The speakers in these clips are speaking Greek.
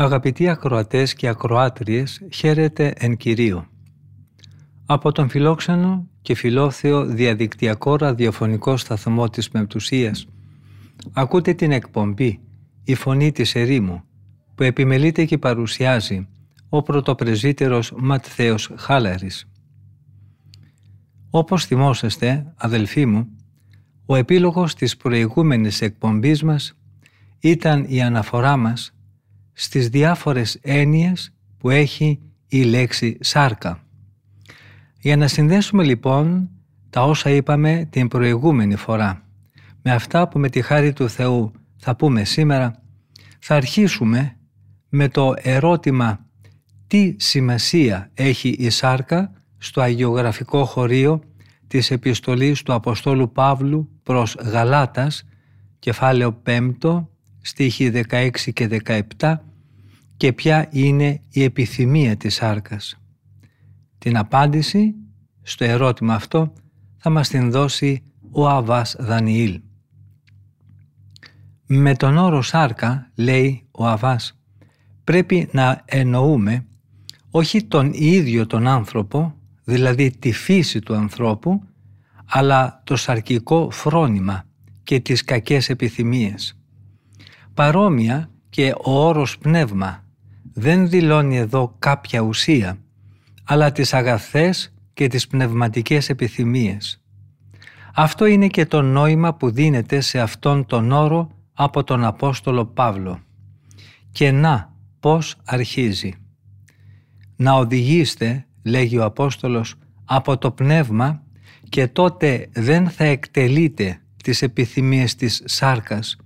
Αγαπητοί ακροατές και ακροάτριες, χαίρετε εν Κυρίω. Από τον φιλόξενο και φιλόθεο διαδικτυακό ραδιοφωνικό σταθμό της Πεμπτουσίας ακούτε την εκπομπή «Η Φωνή της Ερήμου» που επιμελείται και παρουσιάζει ο πρωτοπρεσβύτερος Ματθαίος Χάλαρης. Όπως θυμόσαστε, αδελφοί μου, ο επίλογος της προηγούμενης εκπομπής μας ήταν η αναφορά μας στις διάφορες έννοιες που έχει η λέξη «σάρκα». Για να συνδέσουμε λοιπόν τα όσα είπαμε την προηγούμενη φορά με αυτά που με τη χάρη του Θεού θα πούμε σήμερα, θα αρχίσουμε με το ερώτημα τι σημασία έχει η σάρκα στο αγιογραφικό χωρίο της επιστολής του Αποστόλου Παύλου προς Γαλάτας, κεφάλαιο 5, στίχοι 16 και 17, και ποια είναι η επιθυμία της σάρκας. Την απάντηση στο ερώτημα αυτό θα μας την δώσει ο Αββά Δανιήλ. Με τον όρο σάρκα, λέει ο Αββάς, πρέπει να εννοούμε όχι τον ίδιο τον άνθρωπο, δηλαδή τη φύση του ανθρώπου, αλλά το σαρκικό φρόνημα και τις κακές επιθυμίες. Παρόμοια και ο όρος πνεύμα δεν δηλώνει εδώ κάποια ουσία, αλλά τις αγαθές και τις πνευματικές επιθυμίες. Αυτό είναι και το νόημα που δίνεται σε αυτόν τον όρο από τον Απόστολο Παύλο. Και να, πώς αρχίζει. «Να οδηγήστε», λέγει ο Απόστολος, «από το πνεύμα και τότε δεν θα εκτελείτε τις επιθυμίες της σάρκας,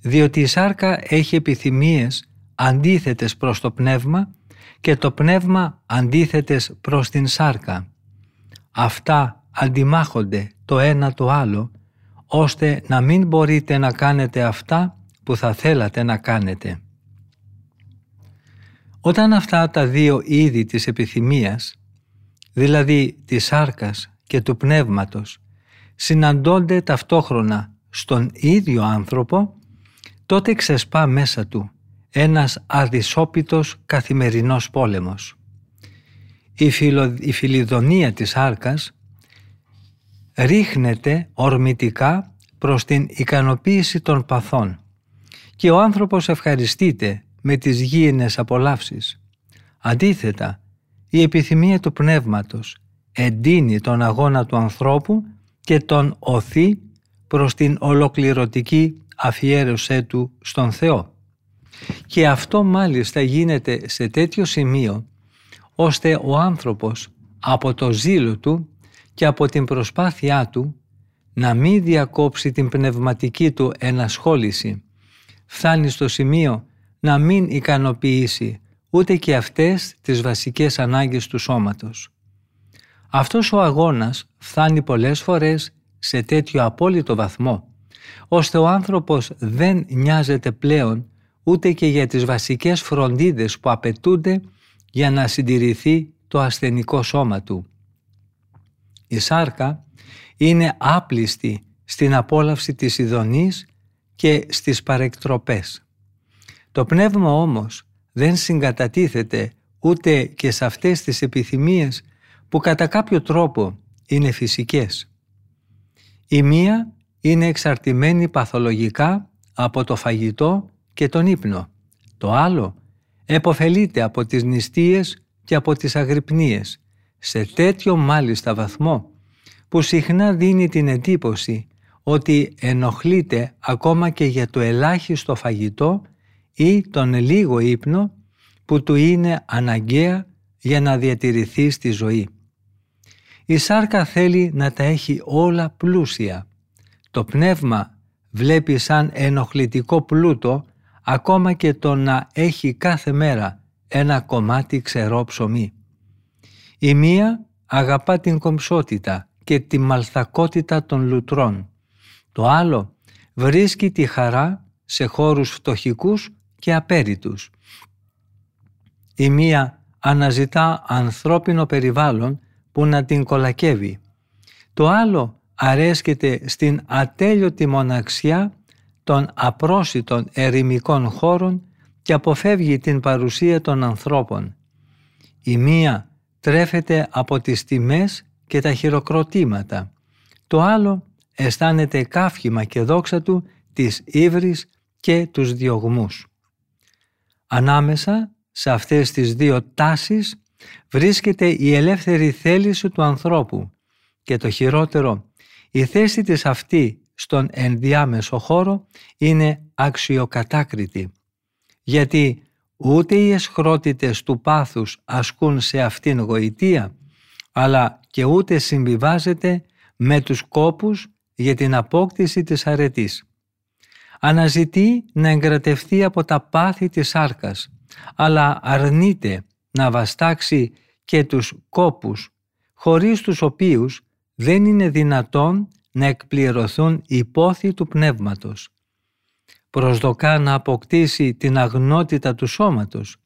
διότι η σάρκα έχει επιθυμίες αντίθετες προς το πνεύμα και το πνεύμα αντίθετες προς την σάρκα. Αυτά αντιμάχονται το ένα το άλλο, ώστε να μην μπορείτε να κάνετε αυτά που θα θέλατε να κάνετε». Όταν αυτά τα δύο είδη της επιθυμίας, δηλαδή της σάρκας και του πνεύματος, συναντώνται ταυτόχρονα στον ίδιο άνθρωπο, τότε ξεσπά μέσα του ένας αδυσόπιτος καθημερινός πόλεμος. Η φιλιδονία της σάρκας ρίχνεται ορμητικά προς την ικανοποίηση των παθών και ο άνθρωπος ευχαριστείται με τις γήινες απολαύσεις. Αντίθετα, η επιθυμία του πνεύματος εντείνει τον αγώνα του ανθρώπου και τον οθεί προς την ολοκληρωτική αφιέρωσέ του στον Θεό. Και αυτό μάλιστα γίνεται σε τέτοιο σημείο, ώστε ο άνθρωπος από το ζήλο του και από την προσπάθειά του να μην διακόψει την πνευματική του ενασχόληση, φτάνει στο σημείο να μην ικανοποιήσει ούτε και αυτές τις βασικές ανάγκες του σώματος. Αυτός ο αγώνας φτάνει πολλές φορές σε τέτοιο απόλυτο βαθμό, ώστε ο άνθρωπος δεν νοιάζεται πλέον ούτε και για τις βασικές φροντίδες που απαιτούνται για να συντηρηθεί το ασθενικό σώμα του. Η σάρκα είναι άπληστη στην απόλαυση της ειδονής και στις παρεκτροπές. Το πνεύμα όμως δεν συγκατατίθεται ούτε και σε αυτές τις επιθυμίες που κατά κάποιο τρόπο είναι φυσικές. Η μία είναι εξαρτημένη παθολογικά από το φαγητό και τον ύπνο. Το άλλο επωφελείται από τις νηστείες και από τις αγρυπνίες, σε τέτοιο μάλιστα βαθμό που συχνά δίνει την εντύπωση ότι ενοχλείται ακόμα και για το ελάχιστο φαγητό ή τον λίγο ύπνο που του είναι αναγκαία για να διατηρηθεί στη ζωή. Η σάρκα θέλει να τα έχει όλα πλούσια. Το πνεύμα βλέπει σαν ενοχλητικό πλούτο ακόμα και το να έχει κάθε μέρα ένα κομμάτι ξερό ψωμί. Η μία αγαπά την κομψότητα και τη μαλθακότητα των λουτρών. Το άλλο βρίσκει τη χαρά σε χώρους φτωχικούς και απέριτους. Η μία αναζητά ανθρώπινο περιβάλλον που να την κολακεύει. Το άλλο αρέσκεται στην ατέλειωτη μοναξιά των απρόσιτων ερημικών χώρων και αποφεύγει την παρουσία των ανθρώπων. Η μία τρέφεται από τις τιμές και τα χειροκροτήματα. Το άλλο αισθάνεται καύχημα και δόξα του της ύβρης και τους διωγμούς. Ανάμεσα σε αυτές τις δύο τάσεις βρίσκεται η ελεύθερη θέληση του ανθρώπου και το χειρότερο, η θέση της αυτή στον ενδιάμεσο χώρο είναι αξιοκατάκριτη, γιατί ούτε οι εσχρότητες του πάθους ασκούν σε αυτήν γοητεία, αλλά και ούτε συμβιβάζεται με τους κόπους για την απόκτηση της αρετής. Αναζητεί να εγκρατευτεί από τα πάθη της σάρκας, αλλά αρνείται να βαστάξει και τους κόπους, χωρίς τους οποίους δεν είναι δυνατόν να εκπληρωθούν οι πόθοι του πνεύματος. Προσδοκά να αποκτήσει την αγνότητα του σώματος,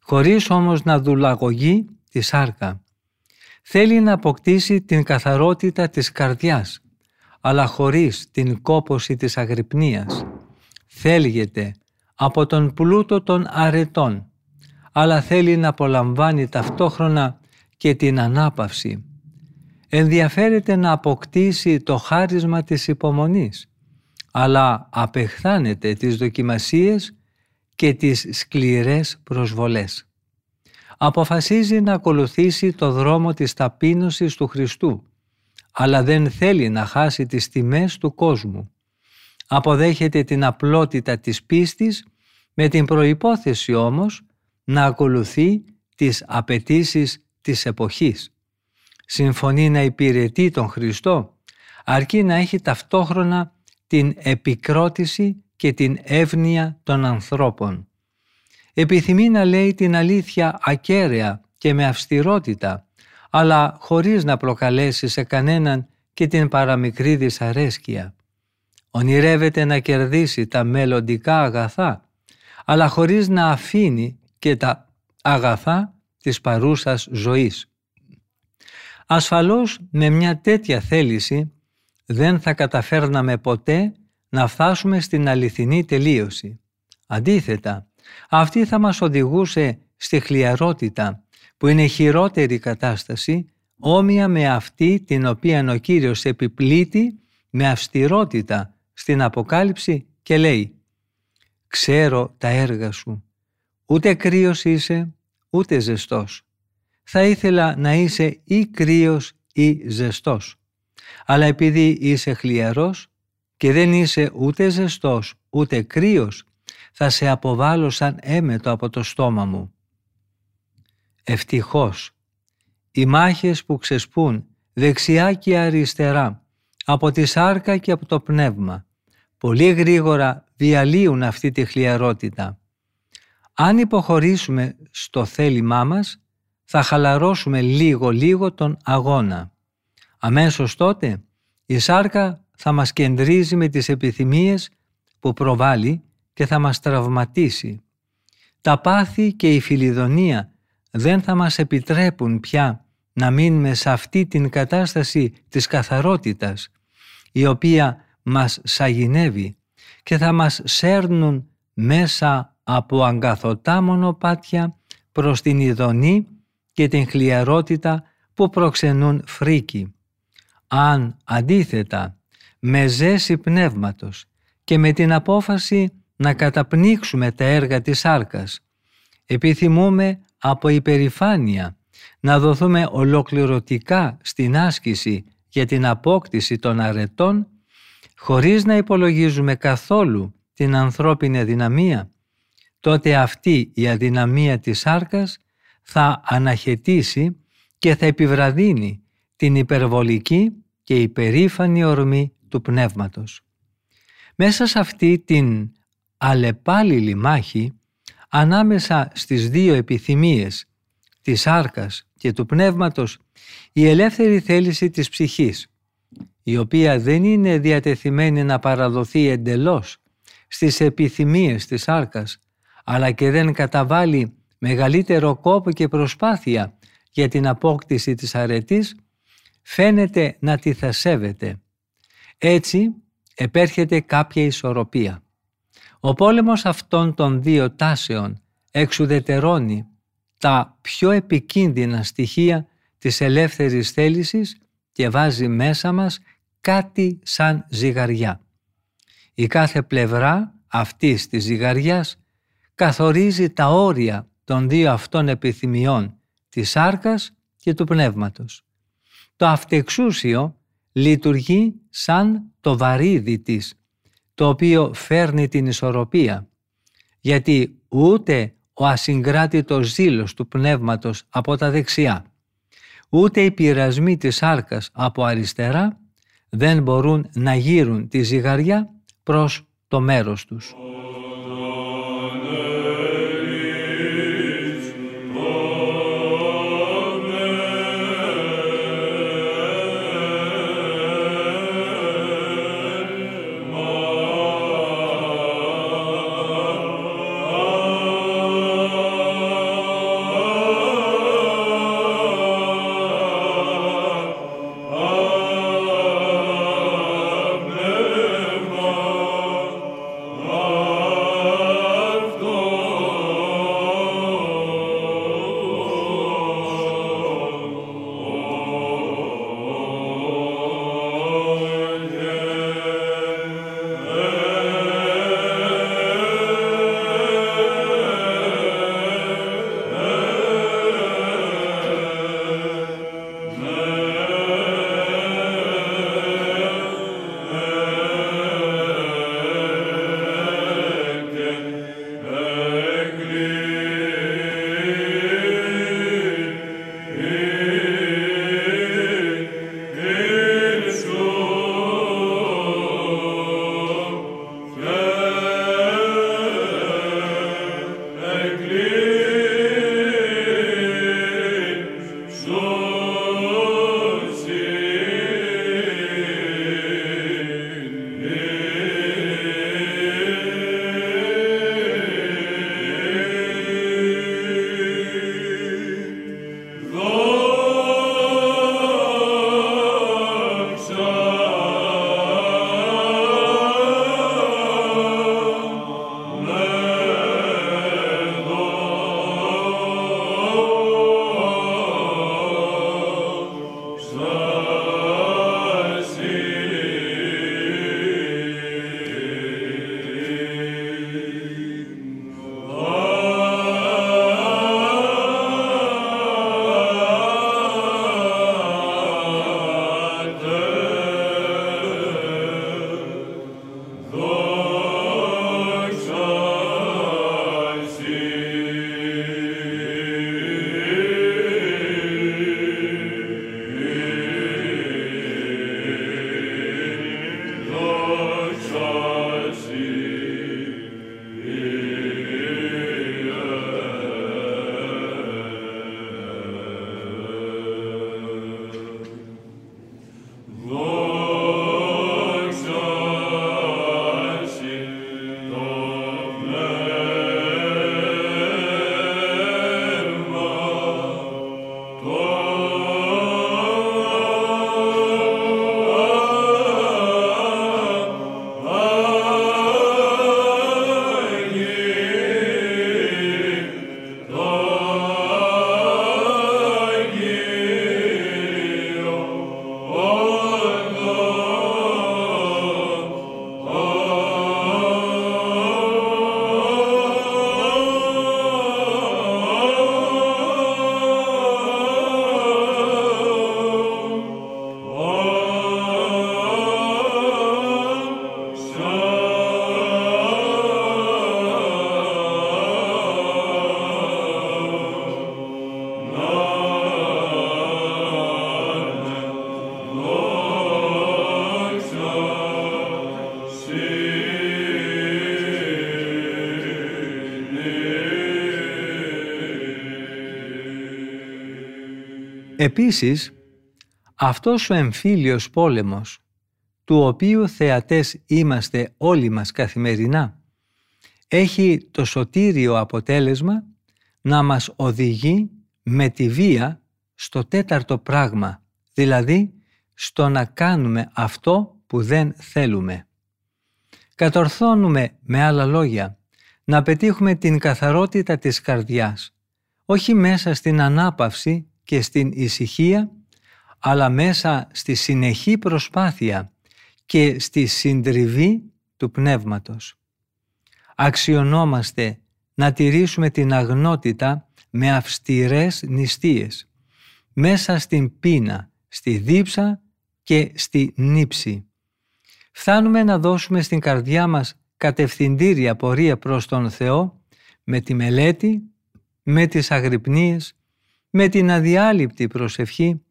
χωρίς όμως να δουλαγωγεί τη σάρκα. Θέλει να αποκτήσει την καθαρότητα της καρδιάς, αλλά χωρίς την κόπωση της αγρυπνίας. Θέλγεται από τον πλούτο των αρετών, αλλά θέλει να απολαμβάνει ταυτόχρονα και την ανάπαυση. Ενδιαφέρεται να αποκτήσει το χάρισμα της υπομονής, αλλά απεχθάνεται τις δοκιμασίες και τις σκληρές προσβολές. Αποφασίζει να ακολουθήσει το δρόμο της ταπείνωσης του Χριστού, αλλά δεν θέλει να χάσει τις τιμές του κόσμου. Αποδέχεται την απλότητα της πίστης, με την προϋπόθεση όμως να ακολουθεί τις απαιτήσεις της εποχής. Συμφωνεί να υπηρετεί τον Χριστό, αρκεί να έχει ταυτόχρονα την επικρότηση και την εύνοια των ανθρώπων. Επιθυμεί να λέει την αλήθεια ακέραια και με αυστηρότητα, αλλά χωρίς να προκαλέσει σε κανέναν και την παραμικρή δυσαρέσκεια. Ονειρεύεται να κερδίσει τα μελλοντικά αγαθά, αλλά χωρίς να αφήνει και τα αγαθά της παρούσας ζωής. Ασφαλώς με μια τέτοια θέληση δεν θα καταφέρναμε ποτέ να φτάσουμε στην αληθινή τελείωση. Αντίθετα, αυτή θα μας οδηγούσε στη χλιαρότητα, που είναι χειρότερη κατάσταση, όμοια με αυτή την οποία ο Κύριος επιπλήττει με αυστηρότητα στην Αποκάλυψη και λέει «Ξέρω τα έργα σου, ούτε κρύος είσαι, ούτε ζεστός. Θα ήθελα να είσαι ή κρύος ή ζεστός. Αλλά επειδή είσαι χλιαρός και δεν είσαι ούτε ζεστός ούτε κρύος, θα σε αποβάλω σαν έμετο από το στόμα μου». Ευτυχώς, οι μάχες που ξεσπούν δεξιά και αριστερά, από τη σάρκα και από το πνεύμα, πολύ γρήγορα διαλύουν αυτή τη χλιαρότητα. Αν υποχωρήσουμε στο θέλημά μας, θα χαλαρώσουμε λίγο-λίγο τον αγώνα. Αμέσως τότε η σάρκα θα μας κεντρίζει με τις επιθυμίες που προβάλλει και θα μας τραυματίσει. Τα πάθη και η φιλιδονία δεν θα μας επιτρέπουν πια να μείνουμε σε αυτή την κατάσταση της καθαρότητας, η οποία μας σαγηνεύει, και θα μας σέρνουν μέσα από αγκαθωτά μονοπάτια προς την ειδονή και την χλιαρότητα που προξενούν φρίκη. Αν αντίθετα με ζέση πνεύματος και με την απόφαση να καταπνίξουμε τα έργα της σάρκας, επιθυμούμε από υπερηφάνεια να δοθούμε ολοκληρωτικά στην άσκηση για την απόκτηση των αρετών, χωρίς να υπολογίζουμε καθόλου την ανθρώπινη αδυναμία, τότε αυτή η αδυναμία της σάρκας θα αναχαιτήσει και θα επιβραδύνει την υπερβολική και υπερήφανη ορμή του πνεύματος. Μέσα σε αυτή την αλλεπάλληλη μάχη, ανάμεσα στις δύο επιθυμίες της σάρκας και του πνεύματος, η ελεύθερη θέληση της ψυχής, η οποία δεν είναι διατεθειμένη να παραδοθεί εντελώς στις επιθυμίες της σάρκας, αλλά και δεν καταβάλει μεγαλύτερο κόπο και προσπάθεια για την απόκτηση της αρετής, φαίνεται να τη θα σέβεται. Έτσι επέρχεται κάποια ισορροπία. Ο πόλεμος αυτών των δύο τάσεων εξουδετερώνει τα πιο επικίνδυνα στοιχεία της ελεύθερης θέλησης και βάζει μέσα μας κάτι σαν ζυγαριά. Η κάθε πλευρά αυτής της ζυγαριάς καθορίζει τα όρια των δύο αυτών επιθυμιών, της σάρκας και του πνεύματος. Το αυτεξούσιο λειτουργεί σαν το βαρύδι της, το οποίο φέρνει την ισορροπία, γιατί ούτε ο ασυγκράτητος ζήλος του πνεύματος από τα δεξιά, ούτε οι πειρασμοί της σάρκας από αριστερά δεν μπορούν να γύρουν τη ζυγαριά προς το μέρος τους. Oh. Επίσης, αυτός ο εμφύλιος πόλεμος, του οποίου θεατές είμαστε όλοι μας καθημερινά, έχει το σωτήριο αποτέλεσμα να μας οδηγεί με τη βία στο τέταρτο πράγμα, δηλαδή στο να κάνουμε αυτό που δεν θέλουμε. Κατορθώνουμε, με άλλα λόγια, να πετύχουμε την καθαρότητα της καρδιάς, όχι μέσα στην ανάπαυση και στην ησυχία, αλλά μέσα στη συνεχή προσπάθεια και στη συντριβή του πνεύματος. Αξιωνόμαστε να τηρήσουμε την αγνότητα με αυστηρές νηστείες, μέσα στην πείνα, στη δίψα και στη νύψη. Φτάνουμε να δώσουμε στην καρδιά μας κατευθυντήρια πορεία προς τον Θεό με τη μελέτη, με τις αγρυπνίες, με την αδιάλειπτη προσευχή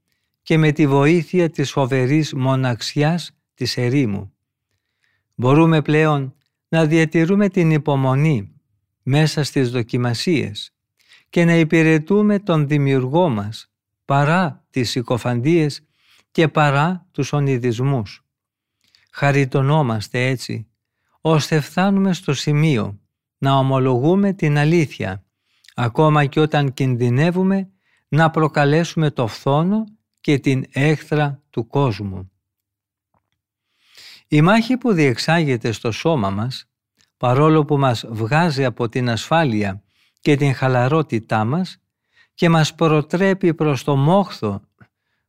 και με τη βοήθεια της φοβερής μοναξιάς της ερήμου. Μπορούμε πλέον να διατηρούμε την υπομονή μέσα στις δοκιμασίες και να υπηρετούμε τον Δημιουργό μας παρά τις συκοφαντίες και παρά τους ονειδισμούς. Χαριτωνόμαστε έτσι, ώστε φτάνουμε στο σημείο να ομολογούμε την αλήθεια, ακόμα και όταν κινδυνεύουμε να προκαλέσουμε το φθόνο και την έχθρα του κόσμου. Η μάχη που διεξάγεται στο σώμα μας, παρόλο που μας βγάζει από την ασφάλεια και την χαλαρότητά μας και μας προτρέπει προς το μόχθο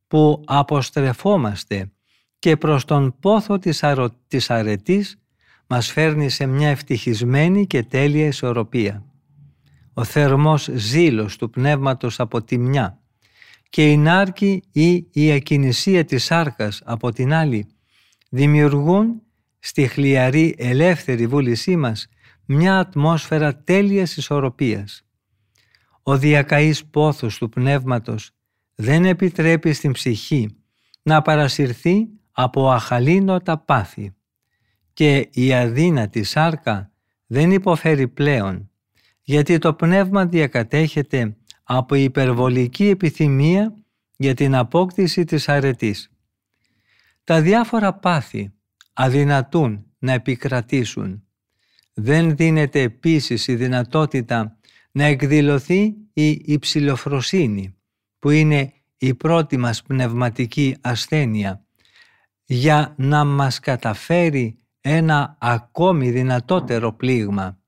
που αποστρεφόμαστε και προς τον πόθο της αρετής, μας φέρνει σε μια ευτυχισμένη και τέλεια ισορροπία. Ο θερμός ζήλος του πνεύματος από τη μια και η νάρκη ή η ακινησία της σάρκας από την άλλη δημιουργούν στη χλιαρή ελεύθερη βούλησή μας μια ατμόσφαιρα τέλειας ισορροπίας. Ο διακαής πόθος του πνεύματος δεν επιτρέπει στην ψυχή να παρασυρθεί από αχαλήνωτα πάθη και η αδύνατη σάρκα δεν υποφέρει πλέον, γιατί το πνεύμα διακατέχεται από υπερβολική επιθυμία για την απόκτηση της αρετής. Τα διάφορα πάθη αδυνατούν να επικρατήσουν. Δεν δίνεται επίσης η δυνατότητα να εκδηλωθεί η υψηλοφροσύνη, που είναι η πρώτη μας πνευματική ασθένεια, για να μας καταφέρει ένα ακόμη δυνατότερο πλήγμα.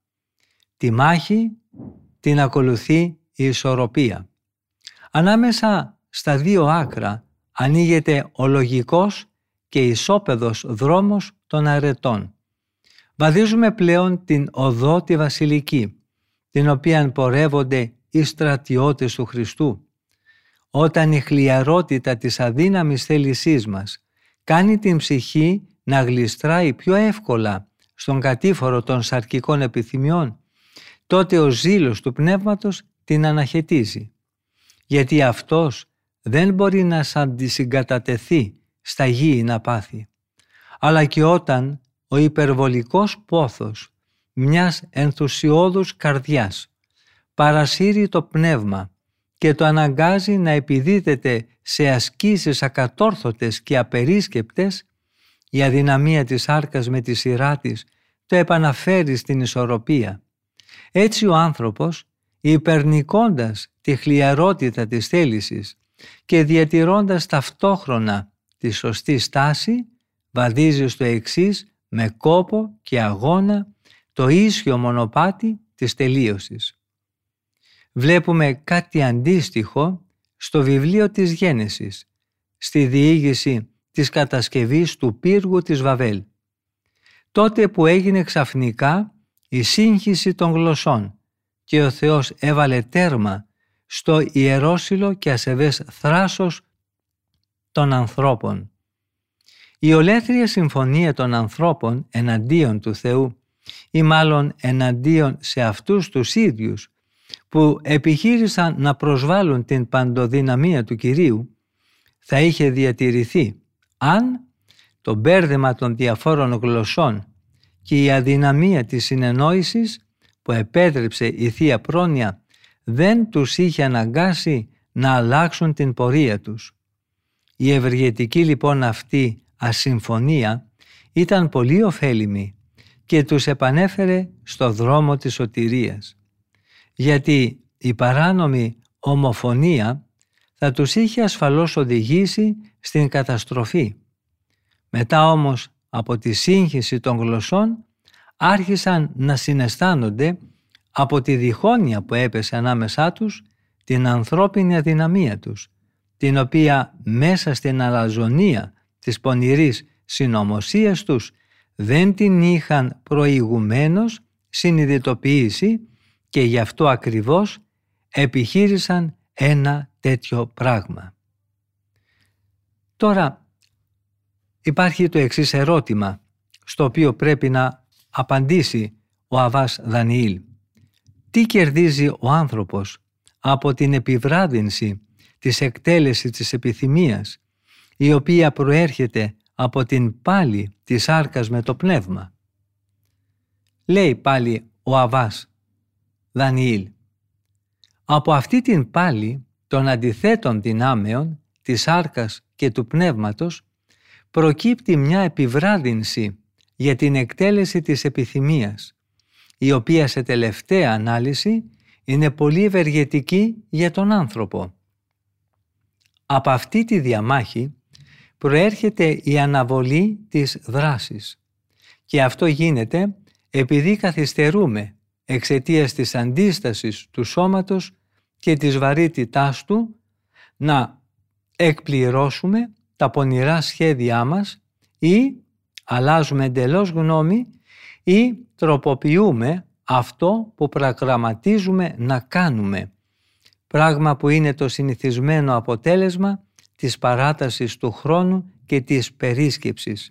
Τη μάχη την ακολουθεί η ισορροπία. Ανάμεσα στα δύο άκρα ανοίγεται ο λογικός και ισόπεδος δρόμος των αρετών. Βαδίζουμε πλέον την οδό τη βασιλική, την οποία πορεύονται οι στρατιώτες του Χριστού. Όταν η χλιαρότητα της αδύναμης θέλησής μας κάνει την ψυχή να γλιστράει πιο εύκολα στον κατήφορο των σαρκικών επιθυμιών, τότε ο ζήλος του πνεύματος την αναχαιτίζει. Γιατί αυτός δεν μπορεί να συγκατατεθεί στα γήινα πάθη. Αλλά και όταν ο υπερβολικός πόθος μιας ενθουσιώδους καρδιάς παρασύρει το πνεύμα και το αναγκάζει να επιδίδεται σε ασκήσεις ακατόρθωτες και απερίσκεπτες, η αδυναμία της σάρκας με τη σειρά της το επαναφέρει στην ισορροπία. Έτσι ο άνθρωπος, υπερνικώντας τη χλιαρότητα της θέλησης και διατηρώντας ταυτόχρονα τη σωστή στάση, βαδίζει στο εξής με κόπο και αγώνα το ίσιο μονοπάτι της τελείωσης. Βλέπουμε κάτι αντίστοιχο στο βιβλίο της Γένεσης, στη διήγηση της κατασκευής του πύργου της Βαβέλ. Τότε που έγινε ξαφνικά η σύγχυση των γλωσσών και ο Θεός έβαλε τέρμα στο ιερόσυλο και ασεβές θράσος των ανθρώπων. Η ολέθρια συμφωνία των ανθρώπων εναντίον του Θεού ή μάλλον εναντίον σε αυτούς τους ίδιους που επιχείρησαν να προσβάλλουν την παντοδυναμία του Κυρίου θα είχε διατηρηθεί αν το μπέρδεμα των διαφόρων γλωσσών και η αδυναμία της συνεννόησης που επέτρεψε η Θεία Πρόνοια δεν τους είχε αναγκάσει να αλλάξουν την πορεία τους. Η ευεργετική λοιπόν αυτή ασυμφωνία ήταν πολύ ωφέλιμη και τους επανέφερε στο δρόμο της σωτηρίας, γιατί η παράνομη ομοφωνία θα τους είχε ασφαλώς οδηγήσει στην καταστροφή. Μετά όμως από τη σύγχυση των γλωσσών άρχισαν να συναισθάνονται από τη διχόνοια που έπεσε ανάμεσά τους την ανθρώπινη αδυναμία τους, την οποία μέσα στην αλαζονία της πονηρής συνωμοσίας τους δεν την είχαν προηγουμένως συνειδητοποιήσει και γι' αυτό ακριβώς επιχείρησαν ένα τέτοιο πράγμα. Τώρα υπάρχει το εξής ερώτημα στο οποίο πρέπει να απαντήσει ο Αββάς Δανιήλ. Τι κερδίζει ο άνθρωπος από την επιβράδυνση της εκτέλεσης της επιθυμίας, η οποία προέρχεται από την πάλη της σάρκας με το πνεύμα? Λέει πάλι ο Αββάς Δανιήλ: από αυτή την πάλη των αντιθέτων δυνάμεων της σάρκας και του πνεύματος προκύπτει μια επιβράδυνση για την εκτέλεση της επιθυμίας, η οποία σε τελευταία ανάλυση είναι πολύ ευεργετική για τον άνθρωπο. Από αυτή τη διαμάχη προέρχεται η αναβολή της δράσης και αυτό γίνεται επειδή καθυστερούμε εξαιτίας της αντίστασης του σώματος και της βαρύτητάς του να εκπληρώσουμε τα πονηρά σχέδιά μας, ή αλλάζουμε εντελώς γνώμη ή τροποποιούμε αυτό που προγραμματίζουμε να κάνουμε, πράγμα που είναι το συνηθισμένο αποτέλεσμα της παράτασης του χρόνου και της περίσκεψης.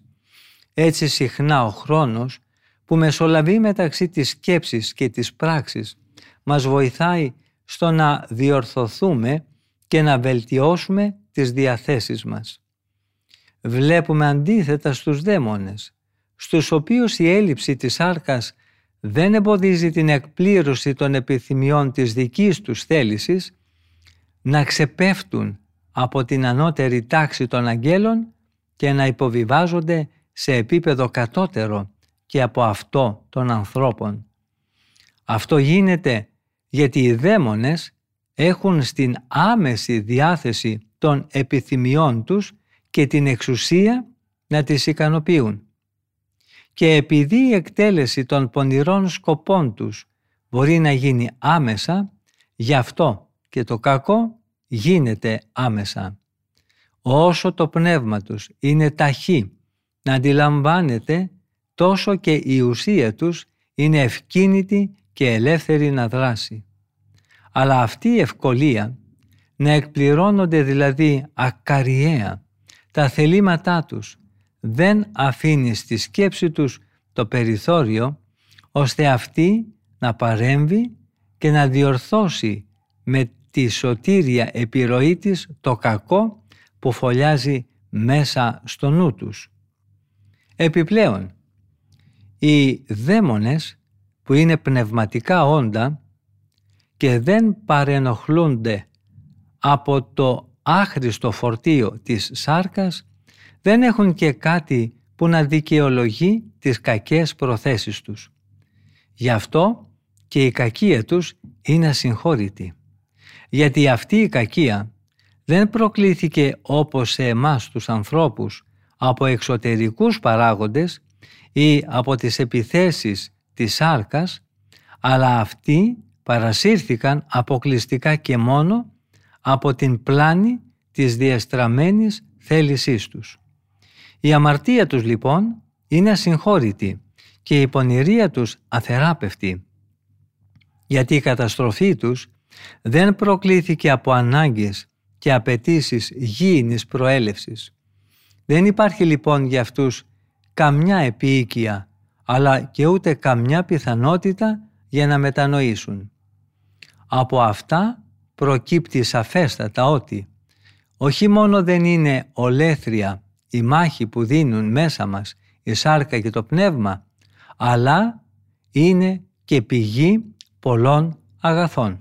Έτσι συχνά ο χρόνος που μεσολαβεί μεταξύ της σκέψης και της πράξης μας βοηθάει στο να διορθωθούμε και να βελτιώσουμε τις διαθέσεις μας. Βλέπουμε αντίθετα στους δαίμονες, στους οποίους η έλλειψη της σάρκας δεν εμποδίζει την εκπλήρωση των επιθυμιών της δικής τους θέλησης, να ξεπέφτουν από την ανώτερη τάξη των αγγέλων και να υποβιβάζονται σε επίπεδο κατώτερο και από αυτό των ανθρώπων. Αυτό γίνεται γιατί οι δαίμονες έχουν στην άμεση διάθεση των επιθυμιών τους και την εξουσία να τις ικανοποιούν. Και επειδή η εκτέλεση των πονηρών σκοπών τους μπορεί να γίνει άμεσα, γι' αυτό και το κακό γίνεται άμεσα. Όσο το πνεύμα τους είναι ταχύ να αντιλαμβάνεται, τόσο και η ουσία τους είναι ευκίνητη και ελεύθερη να δράσει. Αλλά αυτή η ευκολία να εκπληρώνονται δηλαδή ακαριαία τα θελήματά τους δεν αφήνει στη σκέψη τους το περιθώριο ώστε αυτή να παρέμβει και να διορθώσει με τη σωτήρια επιρροή της το κακό που φωλιάζει μέσα στο νου τους. Επιπλέον, οι δαίμονες που είναι πνευματικά όντα και δεν παρενοχλούνται από το άχρηστο φορτίο της σάρκας δεν έχουν και κάτι που να δικαιολογεί τις κακές προθέσεις τους. Γι' αυτό και η κακία τους είναι ασυγχώρητη, γιατί αυτή η κακία δεν προκλήθηκε όπως σε εμάς τους ανθρώπους από εξωτερικούς παράγοντες ή από τις επιθέσεις της σάρκας, αλλά αυτοί παρασύρθηκαν αποκλειστικά και μόνο από την πλάνη της διαστραμμένης θέλησής τους. Η αμαρτία τους λοιπόν είναι ασυγχώρητη και η πονηρία τους αθεράπευτη, γιατί η καταστροφή τους δεν προκλήθηκε από ανάγκες και απαιτήσεις γήινης προέλευσης. Δεν υπάρχει λοιπόν για αυτούς καμιά επίοικια, αλλά και ούτε καμιά πιθανότητα για να μετανοήσουν. Από αυτά προκύπτει σαφέστατα ότι όχι μόνο δεν είναι ολέθρια η μάχη που δίνουν μέσα μας η σάρκα και το πνεύμα, αλλά είναι και πηγή πολλών αγαθών.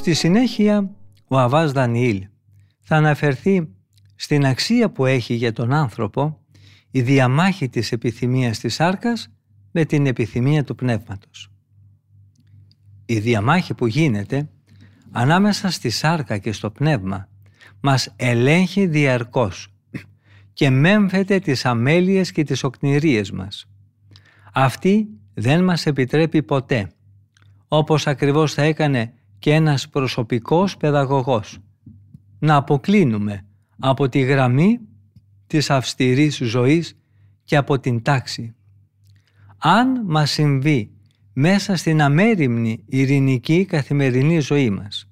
Στη συνέχεια, ο Αββάς Δανιήλ θα αναφερθεί στην αξία που έχει για τον άνθρωπο η διαμάχη της επιθυμίας της σάρκας με την επιθυμία του πνεύματος. Η διαμάχη που γίνεται ανάμεσα στη σάρκα και στο πνεύμα μας ελέγχει διαρκώς και μέμφεται τις αμέλειες και τις οκνηρίες μας. Αυτή δεν μας επιτρέπει ποτέ, όπως ακριβώς θα έκανε και ένας προσωπικός παιδαγωγός, να αποκλίνουμε από τη γραμμή της αυστηρής ζωής και από την τάξη. Αν μας συμβεί μέσα στην αμέριμνη ειρηνική καθημερινή ζωή μας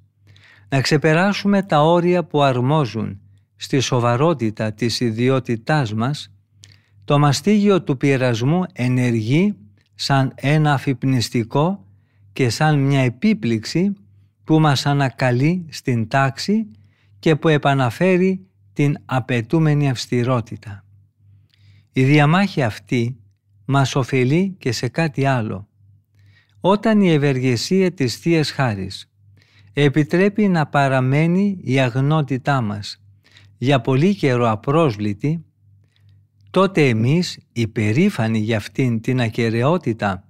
να ξεπεράσουμε τα όρια που αρμόζουν στη σοβαρότητα της ιδιότητάς μας, το μαστίγιο του πειρασμού ενεργεί σαν ένα αφυπνιστικό και σαν μια επίπληξη που μας ανακαλεί στην τάξη και που επαναφέρει την απαιτούμενη αυστηρότητα. Η διαμάχη αυτή μας ωφελεί και σε κάτι άλλο. Όταν η ευεργεσία της Θείας Χάρης επιτρέπει να παραμένει η αγνότητά μας για πολύ καιρό απρόσβλητη, τότε εμείς, υπερήφανοι για αυτήν την ακεραιότητα,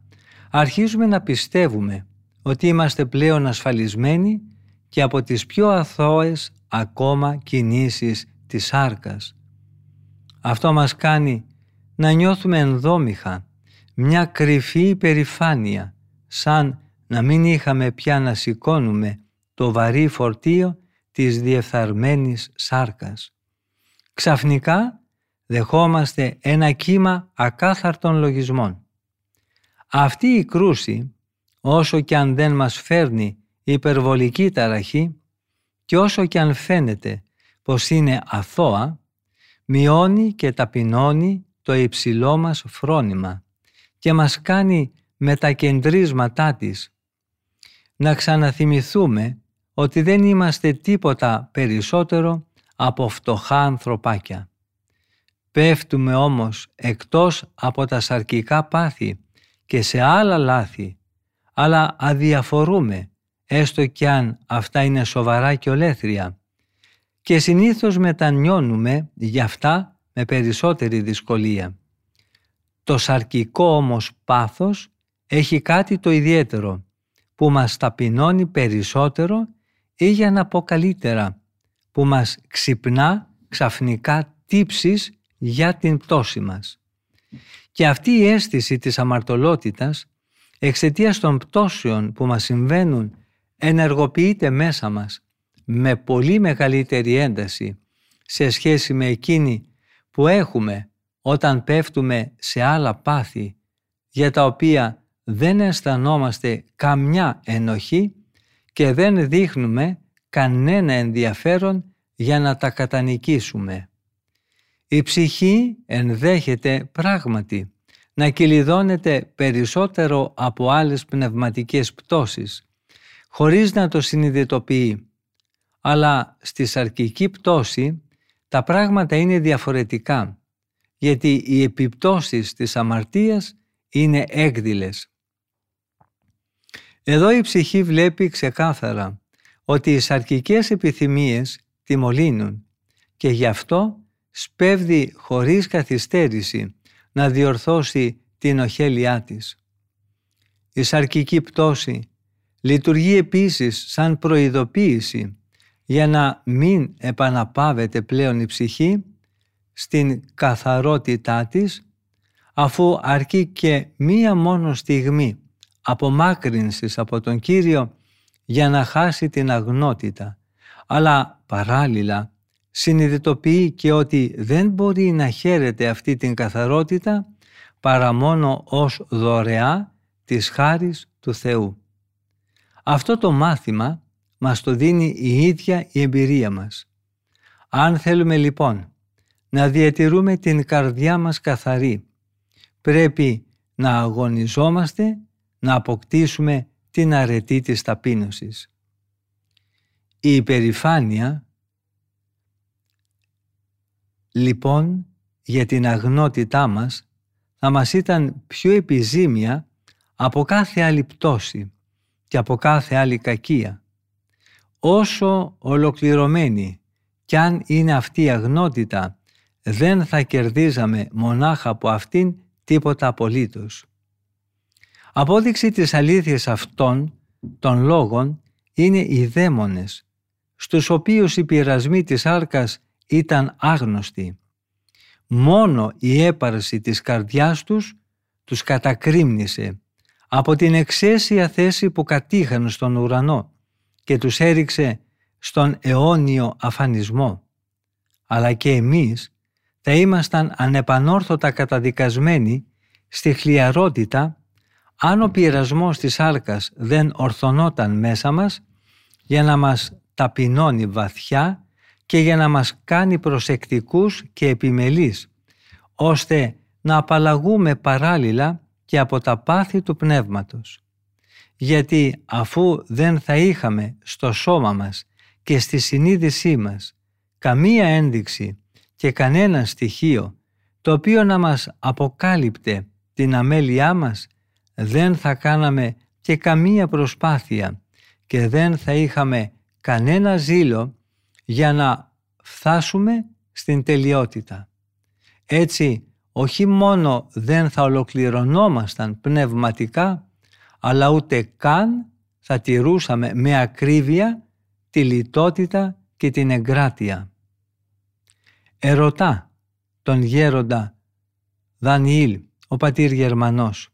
αρχίζουμε να πιστεύουμε ότι είμαστε πλέον ασφαλισμένοι και από τις πιο αθώες ακόμα κινήσεις της σάρκας. Αυτό μας κάνει να νιώθουμε ενδόμηχα μια κρυφή υπερηφάνεια, σαν να μην είχαμε πια να σηκώνουμε το βαρύ φορτίο της διεφθαρμένης σάρκας. Ξαφνικά δεχόμαστε ένα κύμα ακάθαρτων λογισμών. Αυτή η κρούση, όσο και αν δεν μας φέρνει υπερβολική ταραχή και όσο και αν φαίνεται πως είναι αθώα, μειώνει και ταπεινώνει το υψηλό μας φρόνημα και μας κάνει με τα κεντρίσματά της να ξαναθυμηθούμε ότι δεν είμαστε τίποτα περισσότερο από φτωχά ανθρωπάκια. Πέφτουμε όμως εκτός από τα σαρκικά πάθη και σε άλλα λάθη, αλλά αδιαφορούμε, έστω και αν αυτά είναι σοβαρά και ολέθρια, και συνήθως μετανιώνουμε γι' αυτά με περισσότερη δυσκολία. Το σαρκικό όμως πάθος έχει κάτι το ιδιαίτερο που μας ταπεινώνει περισσότερο ή, για να πω καλύτερα, που μας ξυπνά ξαφνικά τύψεις για την πτώση μας. Και αυτή η αίσθηση της αμαρτωλότητας, εξαιτίας των πτώσεων που μας συμβαίνουν, ενεργοποιείται μέσα μας με πολύ μεγαλύτερη ένταση σε σχέση με εκείνη που έχουμε όταν πέφτουμε σε άλλα πάθη για τα οποία δεν αισθανόμαστε καμιά ενοχή και δεν δείχνουμε κανένα ενδιαφέρον για να τα κατανικήσουμε. Η ψυχή ενδέχεται πράγματι να κυλιδώνεται περισσότερο από άλλες πνευματικές πτώσεις, χωρίς να το συνειδητοποιεί. Αλλά στη σαρκική πτώση τα πράγματα είναι διαφορετικά, γιατί οι επιπτώσεις της αμαρτίας είναι έκδηλες. Εδώ η ψυχή βλέπει ξεκάθαρα ότι οι σαρκικές επιθυμίες τη μολύνουν και γι' αυτό σπέβδει χωρίς καθυστέρηση να διορθώσει την οχέλειά της. Η σαρκική πτώση λειτουργεί επίσης σαν προειδοποίηση για να μην επαναπάβεται πλέον η ψυχή στην καθαρότητά της, αφού αρκεί και μία μόνο στιγμή απομάκρυνσης από τον Κύριο για να χάσει την αγνότητα, αλλά παράλληλα συνειδητοποιεί και ότι δεν μπορεί να χαίρεται αυτή την καθαρότητα παρά μόνο ως δωρεά της χάρης του Θεού. Αυτό το μάθημα μας το δίνει η ίδια η εμπειρία μας. Αν θέλουμε λοιπόν να διατηρούμε την καρδιά μας καθαρή, πρέπει να αγωνιζόμαστε να αποκτήσουμε την αρετή της ταπείνωσης. Η υπερηφάνεια λοιπόν για την αγνότητά μας θα μας ήταν πιο επιζήμια από κάθε άλλη πτώση και από κάθε άλλη κακία. όσο ολοκληρωμένη κι αν είναι αυτή η αγνότητα, δεν θα κερδίζαμε μονάχα από αυτήν τίποτα απολύτως. Απόδειξη της αλήθειας αυτών των λόγων είναι οι δαίμονες, στους οποίους οι πειρασμοί της σάρκας ήταν άγνωστοι. Μόνο η έπαρση της καρδιάς τους τους κατακρύμνησε από την εξαίσια θέση που κατήχαν στον ουρανό και τους έριξε στον αιώνιο αφανισμό. Αλλά και εμείς θα ήμασταν ανεπανόρθωτα καταδικασμένοι στη χλιαρότητα αν ο πειρασμός της σάρκας δεν ορθωνόταν μέσα μας για να μας ταπεινώνει βαθιά και για να μας κάνει προσεκτικούς και επιμελείς, ώστε να απαλλαγούμε παράλληλα και από τα πάθη του πνεύματος. Γιατί αφού δεν θα είχαμε στο σώμα μας και στη συνείδησή μας καμία ένδειξη και κανένα στοιχείο το οποίο να μας αποκάλυπτε την αμέλειά μας, δεν θα κάναμε και καμία προσπάθεια και δεν θα είχαμε κανένα ζήλο για να φτάσουμε στην τελειότητα. Έτσι, όχι μόνο δεν θα ολοκληρωνόμασταν πνευματικά, αλλά ούτε καν θα τηρούσαμε με ακρίβεια τη λιτότητα και την εγκράτεια. Ερωτά τον γέροντα Δανιήλ, ο πατήρ Γερμανός,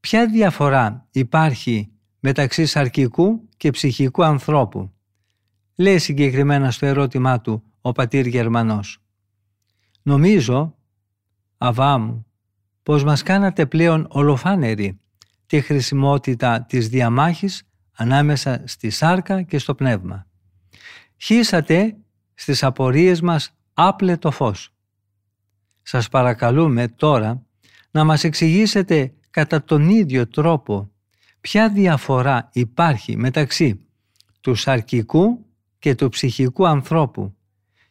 ποια διαφορά υπάρχει μεταξύ σαρκικού και ψυχικού ανθρώπου? Λέει συγκεκριμένα στο ερώτημά του ο πατήρ Γερμανός. Νομίζω, Αββά μου, πως μας κάνατε πλέον ολοφάνερη τη χρησιμότητα της διαμάχης ανάμεσα στη σάρκα και στο πνεύμα. Χύσατε στις απορίες μας άπλετο φως. Σας παρακαλούμε τώρα να μας εξηγήσετε κατά τον ίδιο τρόπο ποια διαφορά υπάρχει μεταξύ του σαρκικού και του ψυχικού ανθρώπου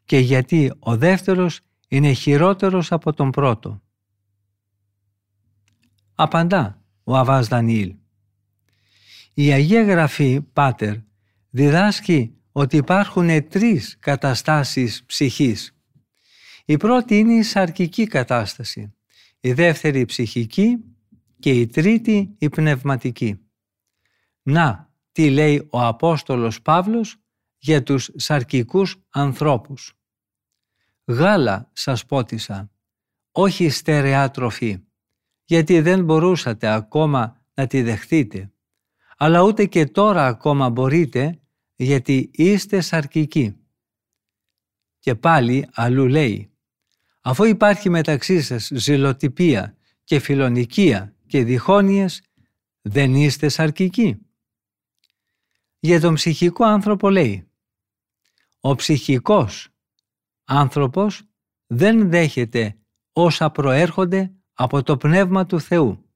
και γιατί ο δεύτερος είναι χειρότερος από τον πρώτο. Απαντά ο Αββάς Δανιήλ. Η Αγία Γραφή, Πάτερ, διδάσκει ότι υπάρχουν τρεις καταστάσεις ψυχής. Η πρώτη είναι η σαρκική κατάσταση, η δεύτερη η ψυχική και η τρίτη η πνευματική. Να, τι λέει ο Απόστολος Παύλος για τους σαρκικούς ανθρώπους. Γάλα σας πότισα, όχι στερεά τροφή, γιατί δεν μπορούσατε ακόμα να τη δεχτείτε, αλλά ούτε και τώρα ακόμα μπορείτε, γιατί είστε σαρκικοί. Και πάλι αλλού λέει, αφού υπάρχει μεταξύ σας ζηλοτυπία και φιλονικία και διχόνοιες, δεν είστε σαρκικοί. Για τον ψυχικό άνθρωπο λέει, ο ψυχικός άνθρωπος δεν δέχεται όσα προέρχονται από το Πνεύμα του Θεού,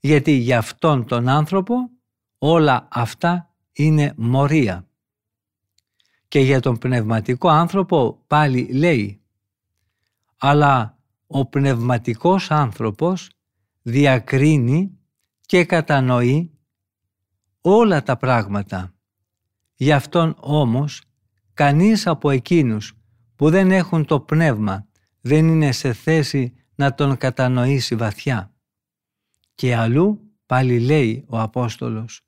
γιατί για αυτόν τον άνθρωπο όλα αυτά είναι μορία. Και για τον πνευματικό άνθρωπο πάλι λέει, αλλά ο πνευματικός άνθρωπος διακρίνει και κατανοεί όλα τα πράγματα. Γι' αυτόν όμως κανείς από εκείνους που δεν έχουν το πνεύμα δεν είναι σε θέση να τον κατανοήσει βαθιά. Και αλλού πάλι λέει ο Απόστολος,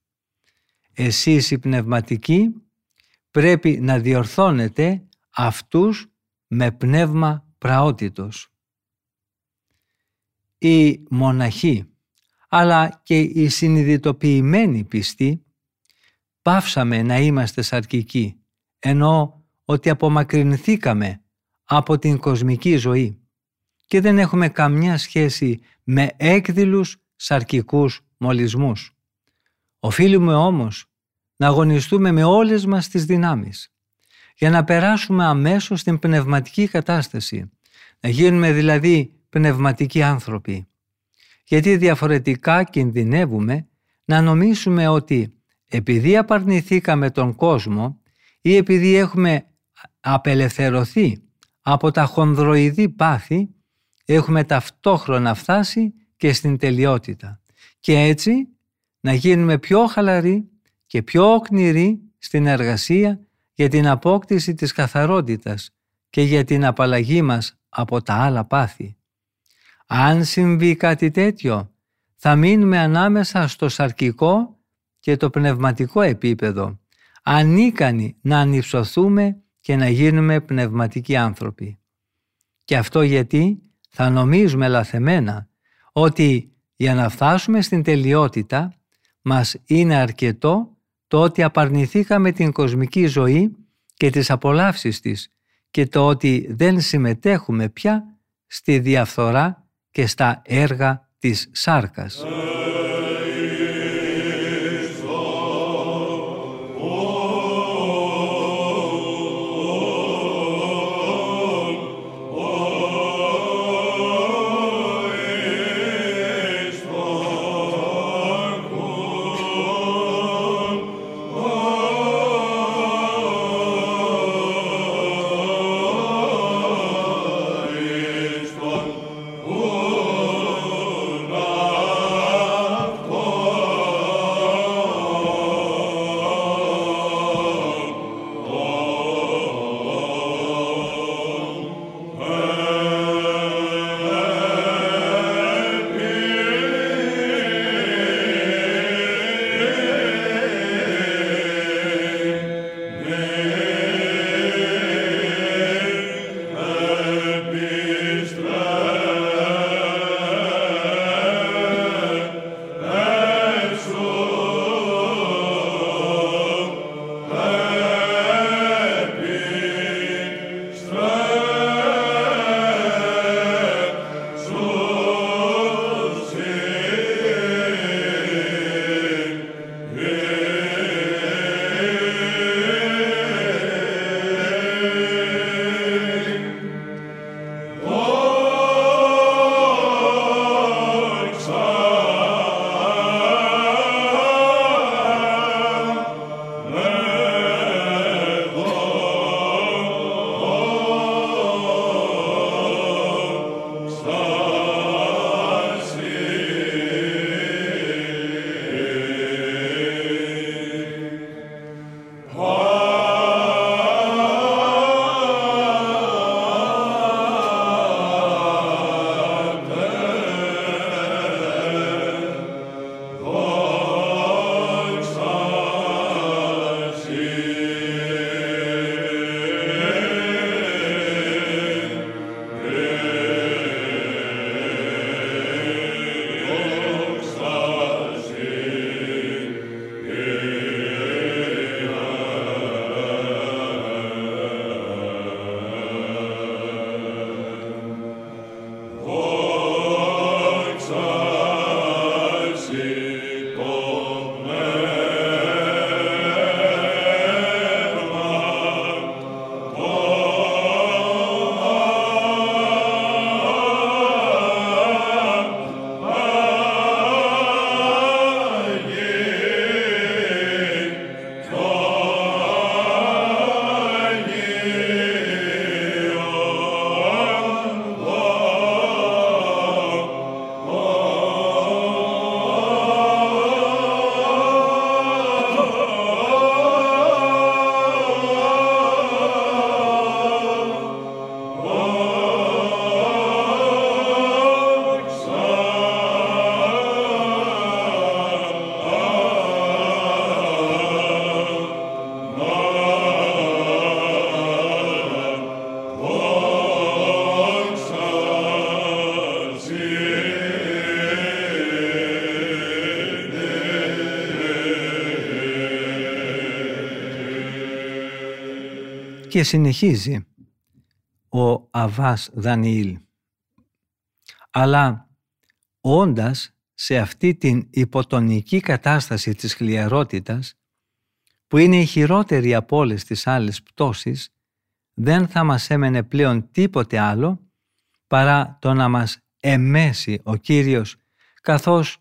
εσείς οι πνευματικοί πρέπει να διορθώνετε αυτούς με πνεύμα πραότητος. Οι μοναχοί αλλά και οι συνειδητοποιημένοι πιστοί πάυσαμε να είμαστε σαρκικοί, ενώ ότι απομακρυνθήκαμε από την κοσμική ζωή και δεν έχουμε καμιά σχέση με έκδηλους σαρκικούς μολυσμούς. Οφείλουμε όμως να αγωνιστούμε με όλες μας τις δυνάμεις για να περάσουμε αμέσως στην πνευματική κατάσταση, να γίνουμε δηλαδή πνευματικοί άνθρωποι. Γιατί διαφορετικά κινδυνεύουμε να νομίσουμε ότι επειδή απαρνηθήκαμε τον κόσμο ή επειδή έχουμε απελευθερωθεί από τα χονδροειδή πάθη, έχουμε ταυτόχρονα φτάσει και στην τελειότητα. Και έτσι να γίνουμε πιο χαλαροί και πιο όκνηροι στην εργασία για την απόκτηση της καθαρότητας και για την απαλλαγή μας από τα άλλα πάθη. Αν συμβεί κάτι τέτοιο, θα μείνουμε ανάμεσα στο σαρκικό και το πνευματικό επίπεδο, ανίκανοι να ανυψωθούμε και να γίνουμε πνευματικοί άνθρωποι. Και αυτό γιατί θα νομίζουμε λαθεμένα ότι για να φτάσουμε στην τελειότητα μας είναι αρκετό το ότι απαρνηθήκαμε την κοσμική ζωή και τις απολαύσεις της και το ότι δεν συμμετέχουμε πια στη διαφθορά και στα έργα της σάρκας. Και συνεχίζει ο Αββά Δανιήλ. Αλλά όντας σε αυτή την υποτονική κατάσταση της χλιαρότητας, που είναι η χειρότερη από όλες τις άλλες πτώσεις, δεν θα μας έμενε πλέον τίποτε άλλο παρά το να μας εμέσει ο Κύριος, καθώς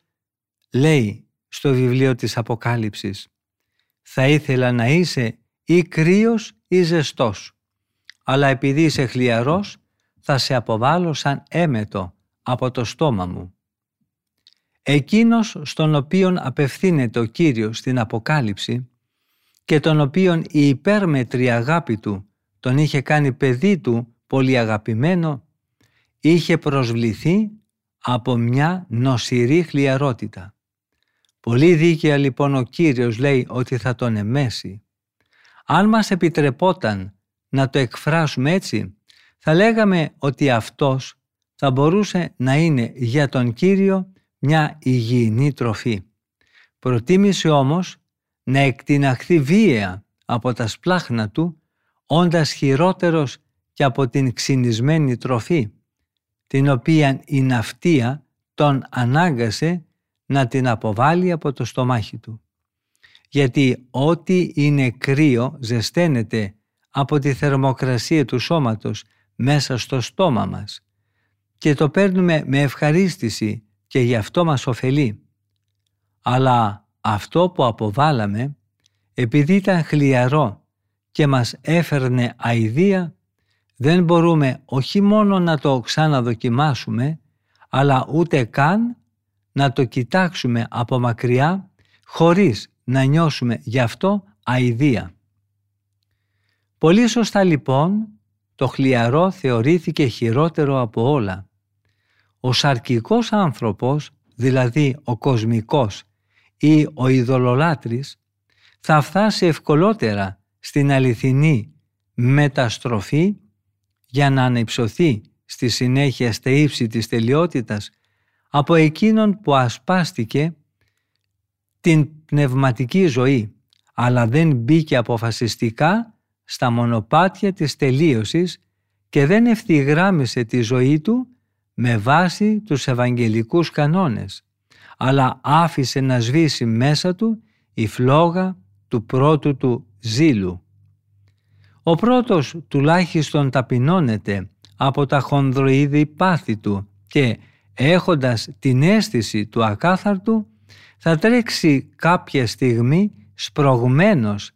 λέει στο βιβλίο της Αποκάλυψης «Θα ήθελα να είσαι ή κρύος ή ζεστός, αλλά επειδή είσαι χλιαρός θα σε αποβάλω σαν έμετο από το στόμα μου». Εκείνος στον οποίον απευθύνεται ο Κύριος στην Αποκάλυψη και τον οποίον η υπέρμετρη αγάπη του τον είχε κάνει παιδί του πολύ αγαπημένο, είχε προσβληθεί από μια νοσηρή χλιαρότητα. Πολύ δίκαια λοιπόν ο Κύριος λέει ότι θα τον εμέσει. Αν μας επιτρεπόταν να το εκφράσουμε έτσι, θα λέγαμε ότι αυτός θα μπορούσε να είναι για τον Κύριο μια υγιεινή τροφή. Προτίμησε όμως να εκτιναχθεί βία από τα σπλάχνα του, όντας χειρότερος και από την ξυνισμένη τροφή, την οποία η ναυτία τον ανάγκασε να την αποβάλει από το στομάχι του. Γιατί ό,τι είναι κρύο ζεσταίνεται από τη θερμοκρασία του σώματος μέσα στο στόμα μας και το παίρνουμε με ευχαρίστηση και γι' αυτό μας ωφελεί. Αλλά αυτό που αποβάλαμε, επειδή ήταν χλιαρό και μας έφερνε αηδία, δεν μπορούμε όχι μόνο να το ξαναδοκιμάσουμε, αλλά ούτε καν να το κοιτάξουμε από μακριά χωρίς να νιώσουμε γι' αυτό αηδία. Πολύ σωστά λοιπόν το χλιαρό θεωρήθηκε χειρότερο από όλα. Ο σαρκικός άνθρωπος, δηλαδή ο κοσμικός ή ο ειδωλολάτρης, θα φτάσει ευκολότερα στην αληθινή μεταστροφή για να ανυψωθεί στη συνέχεια στα ύψη της τελειότητας από εκείνον που ασπάστηκε την πνευματική ζωή, αλλά δεν μπήκε αποφασιστικά στα μονοπάτια της τελείωσης και δεν ευθυγράμμισε τη ζωή του με βάση τους ευαγγελικούς κανόνες, αλλά άφησε να σβήσει μέσα του η φλόγα του πρώτου του ζήλου. Ο πρώτος τουλάχιστον ταπεινώνεται από τα χονδροειδή πάθη του και έχοντας την αίσθηση του ακάθαρτου θα τρέξει κάποια στιγμή σπρωγμένος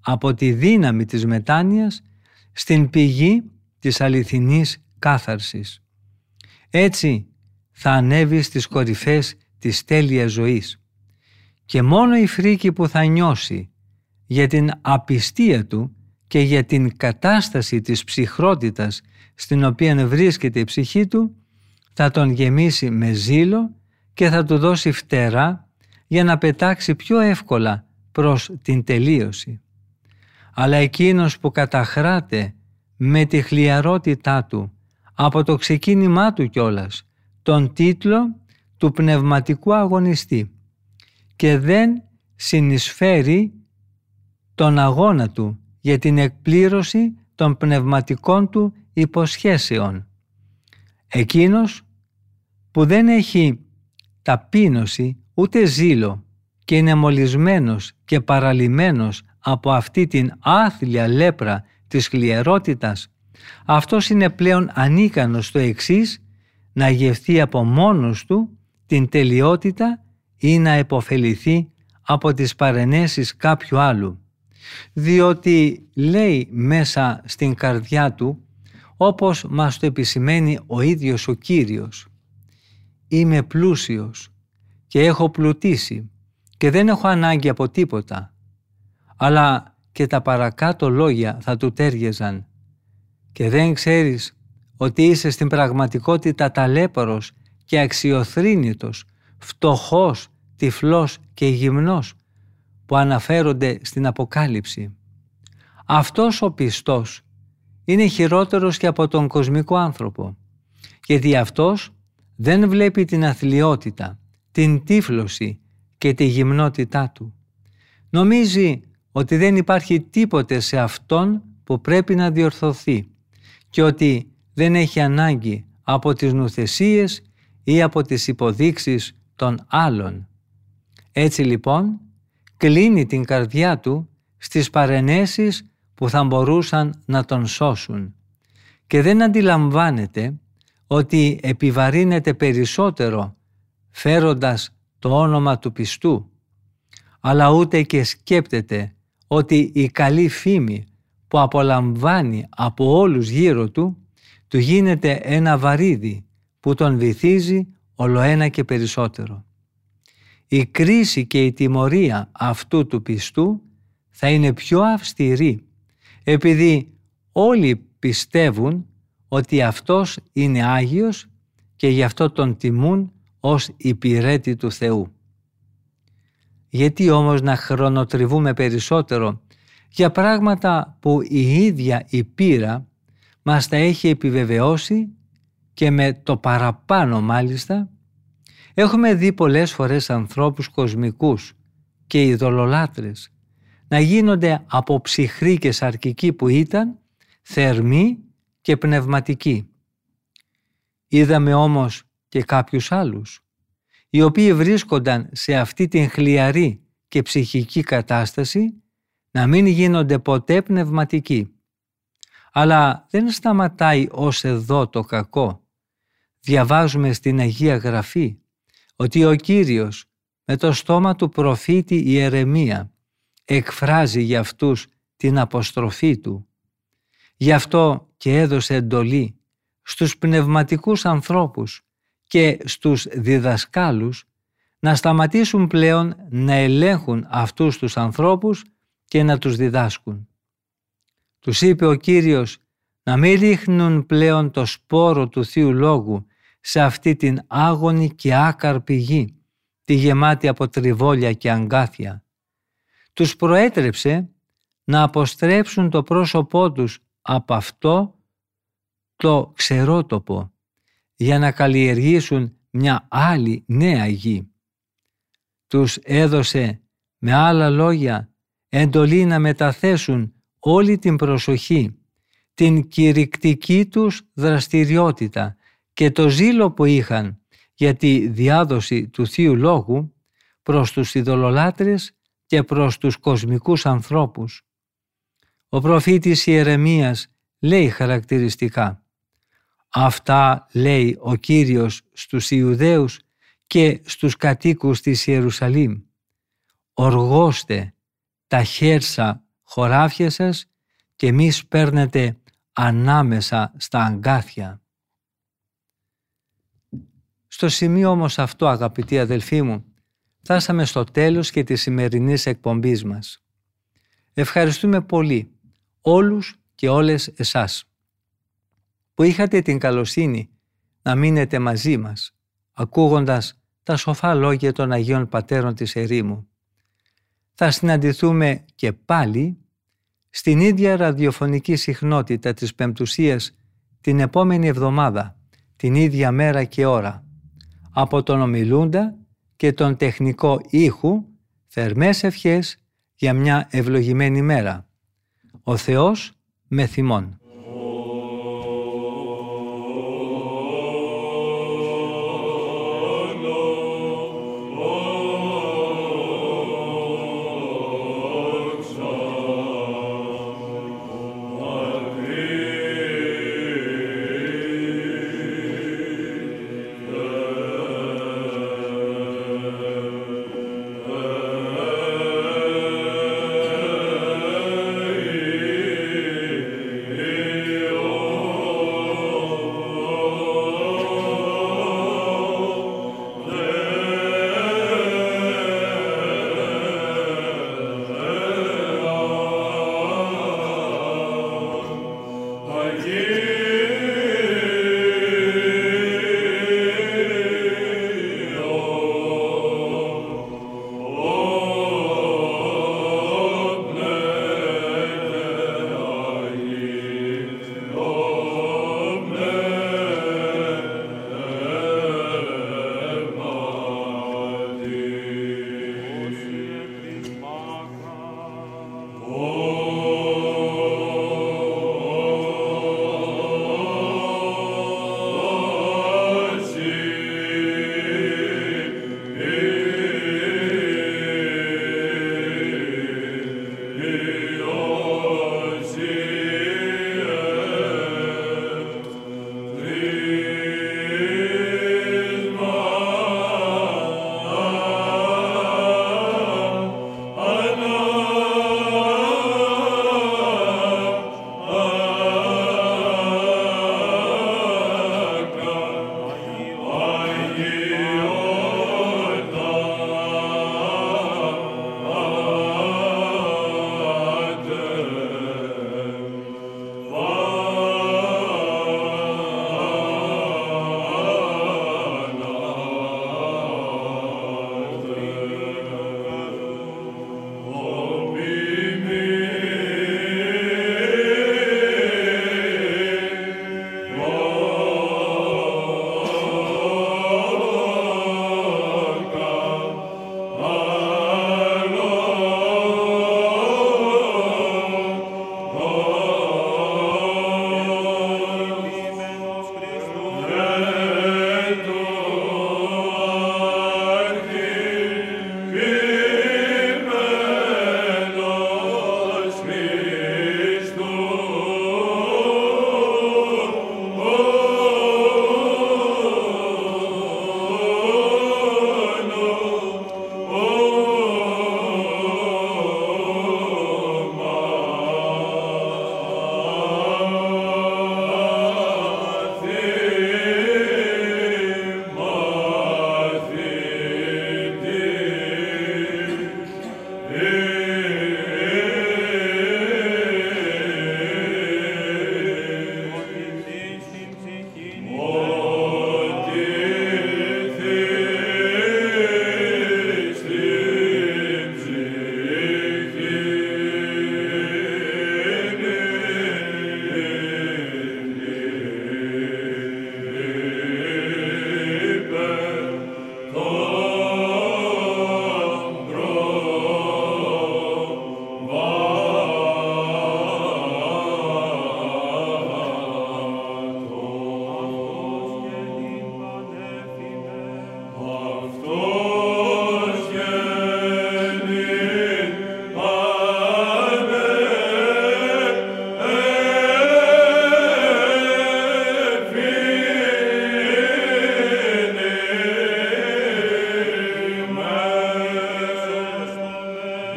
από τη δύναμη της μετάνοιας στην πηγή της αληθινής κάθαρσης. Έτσι θα ανέβει στις κορυφές της τέλειας ζωής και μόνο η φρίκη που θα νιώσει για την απιστία του και για την κατάσταση της ψυχρότητας στην οποία βρίσκεται η ψυχή του θα τον γεμίσει με ζήλο και θα του δώσει φτερά για να πετάξει πιο εύκολα προς την τελείωση. Αλλά εκείνος που καταχράται με τη χλιαρότητά του από το ξεκίνημά του κιόλας τον τίτλο του πνευματικού αγωνιστή και δεν συνεισφέρει τον αγώνα του για την εκπλήρωση των πνευματικών του υποσχέσεων. Εκείνος που δεν έχει ταπείνωση ούτε ζήλο και είναι μολυσμένος και παραλυμένος από αυτή την άθλια λέπρα της χλιαρότητας, αυτός είναι πλέον ανίκανος στο εξής, να γευθεί από μόνος του την τελειότητα ή να επωφεληθεί από τις παρενέσεις κάποιου άλλου. Διότι λέει μέσα στην καρδιά του, όπως μας το επισημαίνει ο ίδιος ο Κύριος, «Είμαι πλούσιος και έχω πλουτίσει και δεν έχω ανάγκη από τίποτα». Αλλά και τα παρακάτω λόγια θα του τέριαζαν. «Και δεν ξέρεις ότι είσαι στην πραγματικότητα ταλέπαρος και αξιοθρήνητος, φτωχός, τυφλός και γυμνός», που αναφέρονται στην Αποκάλυψη. Αυτός ο πιστός είναι χειρότερος και από τον κοσμικό άνθρωπο, γιατί αυτός δεν βλέπει την αθλιότητα, την τύφλωση και τη γυμνότητά του. Νομίζει ότι δεν υπάρχει τίποτε σε αυτόν που πρέπει να διορθωθεί και ότι δεν έχει ανάγκη από τις νουθεσίες ή από τις υποδείξεις των άλλων. Έτσι λοιπόν κλείνει την καρδιά του στις παρενέσεις που θα μπορούσαν να τον σώσουν και δεν αντιλαμβάνεται ότι επιβαρύνεται περισσότερο φέροντας το όνομα του πιστού, αλλά ούτε και σκέπτεται ότι η καλή φήμη που απολαμβάνει από όλους γύρω του, του γίνεται ένα βαρύδι που τον βυθίζει ολοένα και περισσότερο. η κρίση και η τιμωρία αυτού του πιστού θα είναι πιο αυστηρή, επειδή όλοι πιστεύουν ότι αυτός είναι Άγιος και γι' αυτό τον τιμούν ως υπηρέτη του Θεού. Γιατί όμως να χρονοτριβούμε περισσότερο για πράγματα που η ίδια η πείρα μας τα έχει επιβεβαιώσει και με το παραπάνω μάλιστα? Έχουμε δει πολλές φορές ανθρώπους κοσμικούς και ειδωλολάτρες να γίνονται από ψυχροί και σαρκικοί που ήταν θερμοί και πνευματικοί. Είδαμε όμως και κάποιους άλλους, οι οποίοι βρίσκονταν σε αυτή την χλιαρή και ψυχική κατάσταση, να μην γίνονται ποτέ πνευματικοί. Αλλά δεν σταματάει ως εδώ το κακό. Διαβάζουμε στην Αγία Γραφή ότι ο Κύριος με το στόμα του προφήτη Ιερεμία εκφράζει για αυτούς την αποστροφή του. Γι' αυτό και έδωσε εντολή στους πνευματικούς ανθρώπους και στους διδασκάλους να σταματήσουν πλέον να ελέγχουν αυτούς τους ανθρώπους και να τους διδάσκουν. Τους είπε ο Κύριος να μην ρίχνουν πλέον το σπόρο του Θείου Λόγου σε αυτή την άγονη και άκαρπη γη, τη γεμάτη από τριβόλια και αγκάθια. Τους προέτρεψε να αποστρέψουν το πρόσωπό τους από αυτό το ξερότοπο, για να καλλιεργήσουν μια άλλη νέα γη. Τους έδωσε με άλλα λόγια εντολή να μεταθέσουν όλη την προσοχή, την κηρυκτική τους δραστηριότητα και το ζήλο που είχαν για τη διάδοση του Θείου Λόγου προς τους ειδωλολάτρες και προς τους κοσμικούς ανθρώπους. Ο προφήτης Ιερεμίας λέει χαρακτηριστικά: «Αυτά λέει ο Κύριος στους Ιουδαίους και στους κατοίκους της Ιερουσαλήμ. Οργώστε τα χέρσα χωράφια σας και μη σπέρνετε ανάμεσα στα αγκάθια». Στο σημείο όμως αυτό, αγαπητοί αδελφοί μου, φτάσαμε στο τέλος και της σημερινής εκπομπής μας. Ευχαριστούμε πολύ όλους και όλες εσάς που είχατε την καλοσύνη να μείνετε μαζί μας, ακούγοντας τα σοφά λόγια των Αγίων Πατέρων της Ερήμου. Θα συναντηθούμε και πάλι στην ίδια ραδιοφωνική συχνότητα της Πεμπτουσίας την επόμενη εβδομάδα, την ίδια μέρα και ώρα. Από τον ομιλούντα και τον τεχνικό ήχου, θερμές ευχές για μια ευλογημένη μέρα. Ο Θεός με θυμών. Yeah.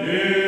Amen.